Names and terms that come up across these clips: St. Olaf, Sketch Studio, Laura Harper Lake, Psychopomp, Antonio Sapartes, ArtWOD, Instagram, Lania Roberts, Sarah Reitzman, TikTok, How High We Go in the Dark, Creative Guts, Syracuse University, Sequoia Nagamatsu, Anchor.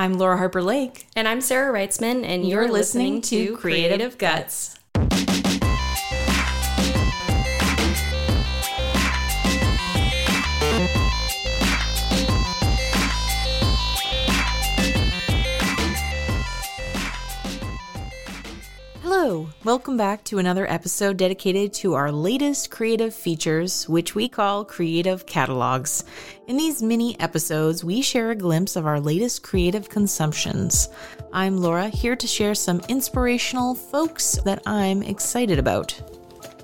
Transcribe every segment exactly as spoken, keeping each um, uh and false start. I'm Laura Harper Lake. And I'm Sarah Reitzman, and you're, you're listening, listening to Creative Guts. Hello, welcome back to another episode dedicated to our latest creative features, which we call creative catalogs. In these mini episodes, we share a glimpse of our latest creative consumptions. I'm Laura, here to share some inspirational folks that I'm excited about.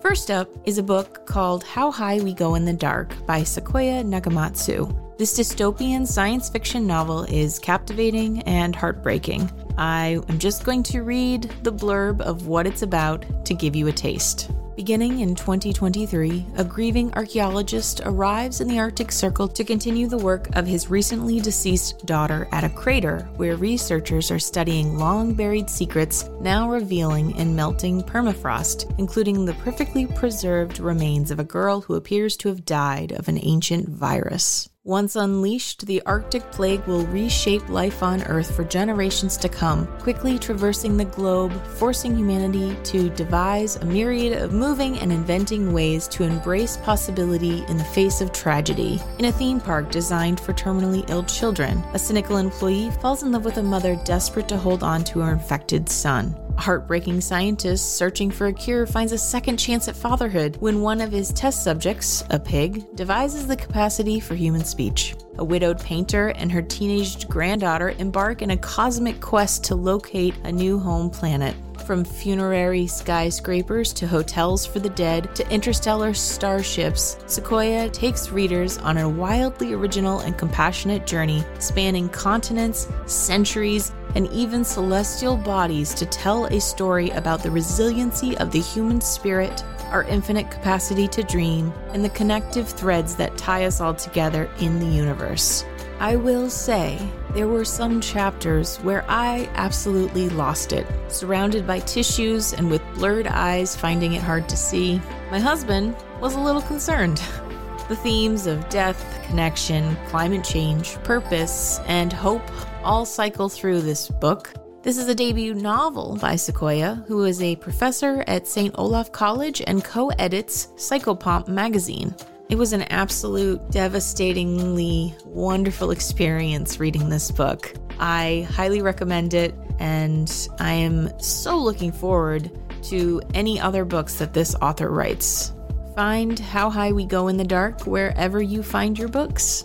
First up is a book called How High We Go in the Dark by Sequoia Nagamatsu. This dystopian science fiction novel is captivating and heartbreaking. I am just going to read the blurb of what it's about to give you a taste. Beginning in twenty twenty-three, a grieving archaeologist arrives in the Arctic Circle to continue the work of his recently deceased daughter at a crater where researchers are studying long-buried secrets now revealing in melting permafrost, including the perfectly preserved remains of a girl who appears to have died of an ancient virus. Once unleashed, the Arctic plague will reshape life on Earth for generations to come, quickly traversing the globe, forcing humanity to devise a myriad of moving and inventing ways to embrace possibility in the face of tragedy. In a theme park designed for terminally ill children, a cynical employee falls in love with a mother desperate to hold on to her infected son. A heartbreaking scientist searching for a cure finds a second chance at fatherhood when one of his test subjects, a pig, devises the capacity for human speech. A widowed painter and her teenaged granddaughter embark in a cosmic quest to locate a new home planet. From funerary skyscrapers to hotels for the dead to interstellar starships, Sequoia takes readers on a wildly original and compassionate journey spanning continents, centuries, and even celestial bodies to tell a story about the resiliency of the human spirit, our infinite capacity to dream, and the connective threads that tie us all together in the universe. I will say, there were some chapters where I absolutely lost it, surrounded by tissues and with blurred eyes finding it hard to see. My husband was a little concerned. The themes of death, connection, climate change, purpose, and hope all cycle through this book. This is a debut novel by Sequoia, who is a professor at Saint Olaf College and co-edits Psychopomp magazine. It was an absolute devastatingly wonderful experience reading this book. I highly recommend it, and I am so looking forward to any other books that this author writes. Find How High We Go in the Dark wherever you find your books.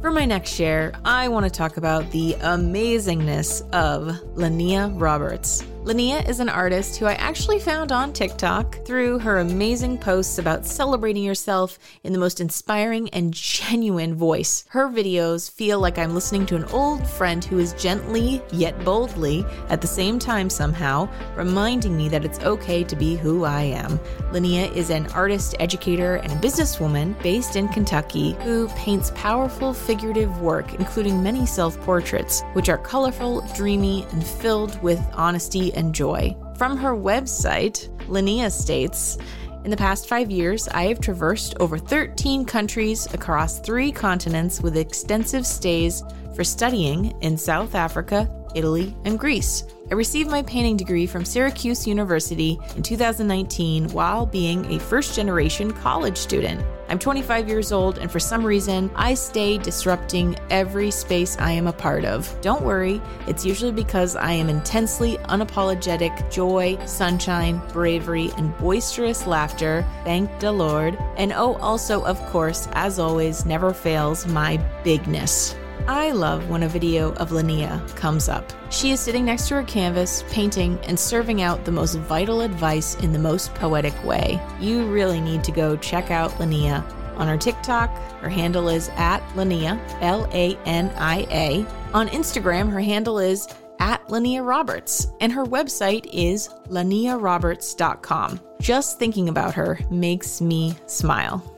For my next share, I want to talk about the amazingness of Lania Roberts. Lania is an artist who I actually found on TikTok through her amazing posts about celebrating yourself in the most inspiring and genuine voice. Her videos feel like I'm listening to an old friend who is gently, yet boldly, at the same time somehow, reminding me that it's okay to be who I am. Lania is an artist, educator, and a businesswoman based in Kentucky who paints powerful figurative work, including many self-portraits, which are colorful, dreamy, and filled with honesty and joy. From her website, Lania states, "In the past five years, I have traversed over thirteen countries across three continents with extensive stays for studying in South Africa, Italy, and Greece. I received my painting degree from Syracuse University in two thousand nineteen while being a first-generation college student. I'm twenty-five years old, and for some reason, I stay disrupting every space I am a part of. Don't worry, it's usually because I am intensely unapologetic joy, sunshine, bravery, and boisterous laughter, thank the Lord, and oh, also, of course, as always, never fails my bigness." I love when a video of Lania comes up. She is sitting next to her canvas, painting, and serving out the most vital advice in the most poetic way. You really need to go check out Lania. On her TikTok, her handle is at Lania, L A N I A. On Instagram, her handle is at Lania Roberts, and her website is lania roberts dot com. Just thinking about her makes me smile.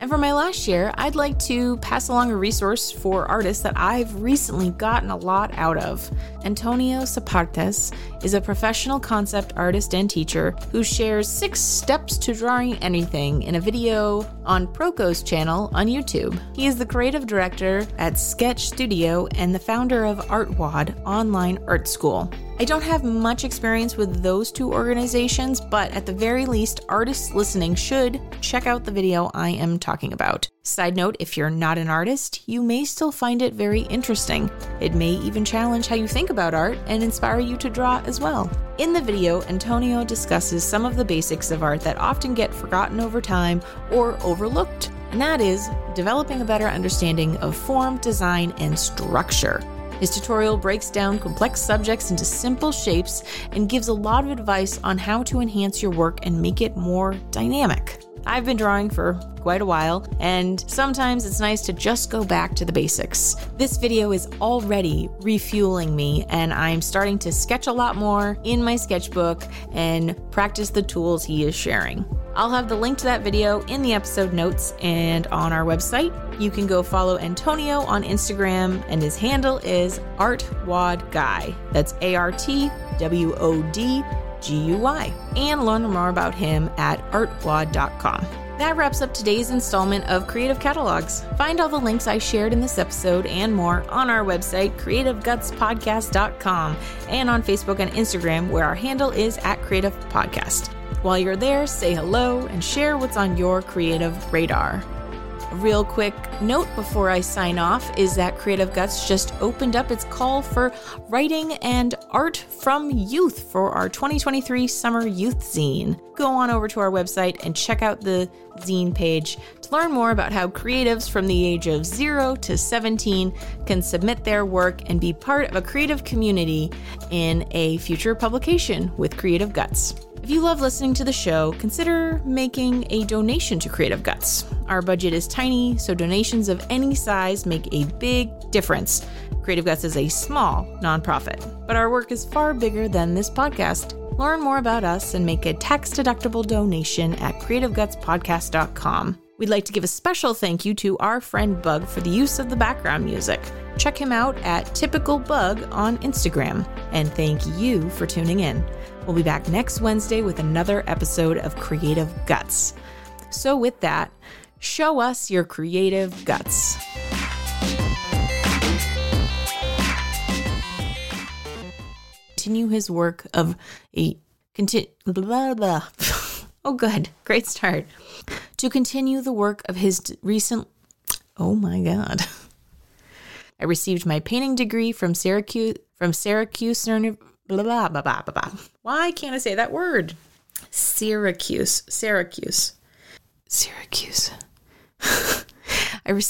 And for my last share, I'd like to pass along a resource for artists that I've recently gotten a lot out of. Antonio Sapartes is a professional concept artist and teacher who shares six steps to drawing anything in a video on Proco's channel on YouTube. He is the creative director at Sketch Studio and the founder of ArtWOD Online Art School. I don't have much experience with those two organizations, but at the very least, artists listening should check out the video I am talking about. Side note, if you're not an artist, you may still find it very interesting. It may even challenge how you think about art and inspire you to draw as well. In the video, Antonio discusses some of the basics of art that often get forgotten over time or overlooked, and that is developing a better understanding of form, design, and structure. His tutorial breaks down complex subjects into simple shapes and gives a lot of advice on how to enhance your work and make it more dynamic. I've been drawing for quite a while, and sometimes it's nice to just go back to the basics. This video is already refueling me, and I'm starting to sketch a lot more in my sketchbook and practice the tools he is sharing. I'll have the link to that video in the episode notes and on our website. You can go follow Antonio on Instagram, and his handle is ArtWODGuy. That's A R T W O D G U Y. And learn more about him at artwod dot com. That wraps up today's installment of Creative Catalogs. Find all the links I shared in this episode and more on our website, creative guts podcast dot com, and on Facebook and Instagram, where our handle is at Creative Podcast. While you're there, say hello and share what's on your creative radar. A real quick note before I sign off is that Creative Guts just opened up its call for writing and art from youth for our twenty twenty-three Summer Youth Zine. Go on over to our website and check out the zine page to learn more about how creatives from the age of zero to seventeen can submit their work and be part of a creative community in a future publication with Creative Guts. If you love listening to the show, consider making a donation to Creative Guts. Our budget is tiny, so donations of any size make a big difference. Creative Guts is a small nonprofit, but our work is far bigger than this podcast. Learn more about us and make a tax-deductible donation at creative guts podcast dot com. We'd like to give a special thank you to our friend Bug for the use of the background music. Check him out at typical bug on Instagram. And thank you for tuning in. We'll be back next Wednesday with another episode of Creative Guts. So with that, show us your creative guts. Continue his work of a continue blah blah. Oh, good, great start. To continue the work of his d- recent. Oh my God! I received my painting degree from Syracuse from Syracuse blah blah blah blah blah. Why can't I say that word? Syracuse, Syracuse, Syracuse. I re-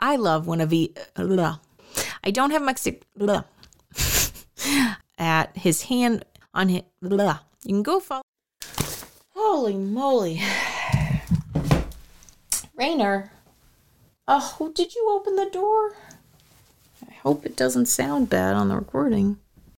I love one of the. Blah. I don't have Mexican. Blah. At his hand on his blah. You can go follow. Holy moly, Rainer! Oh, did you open the door? I hope it doesn't sound bad on the recording.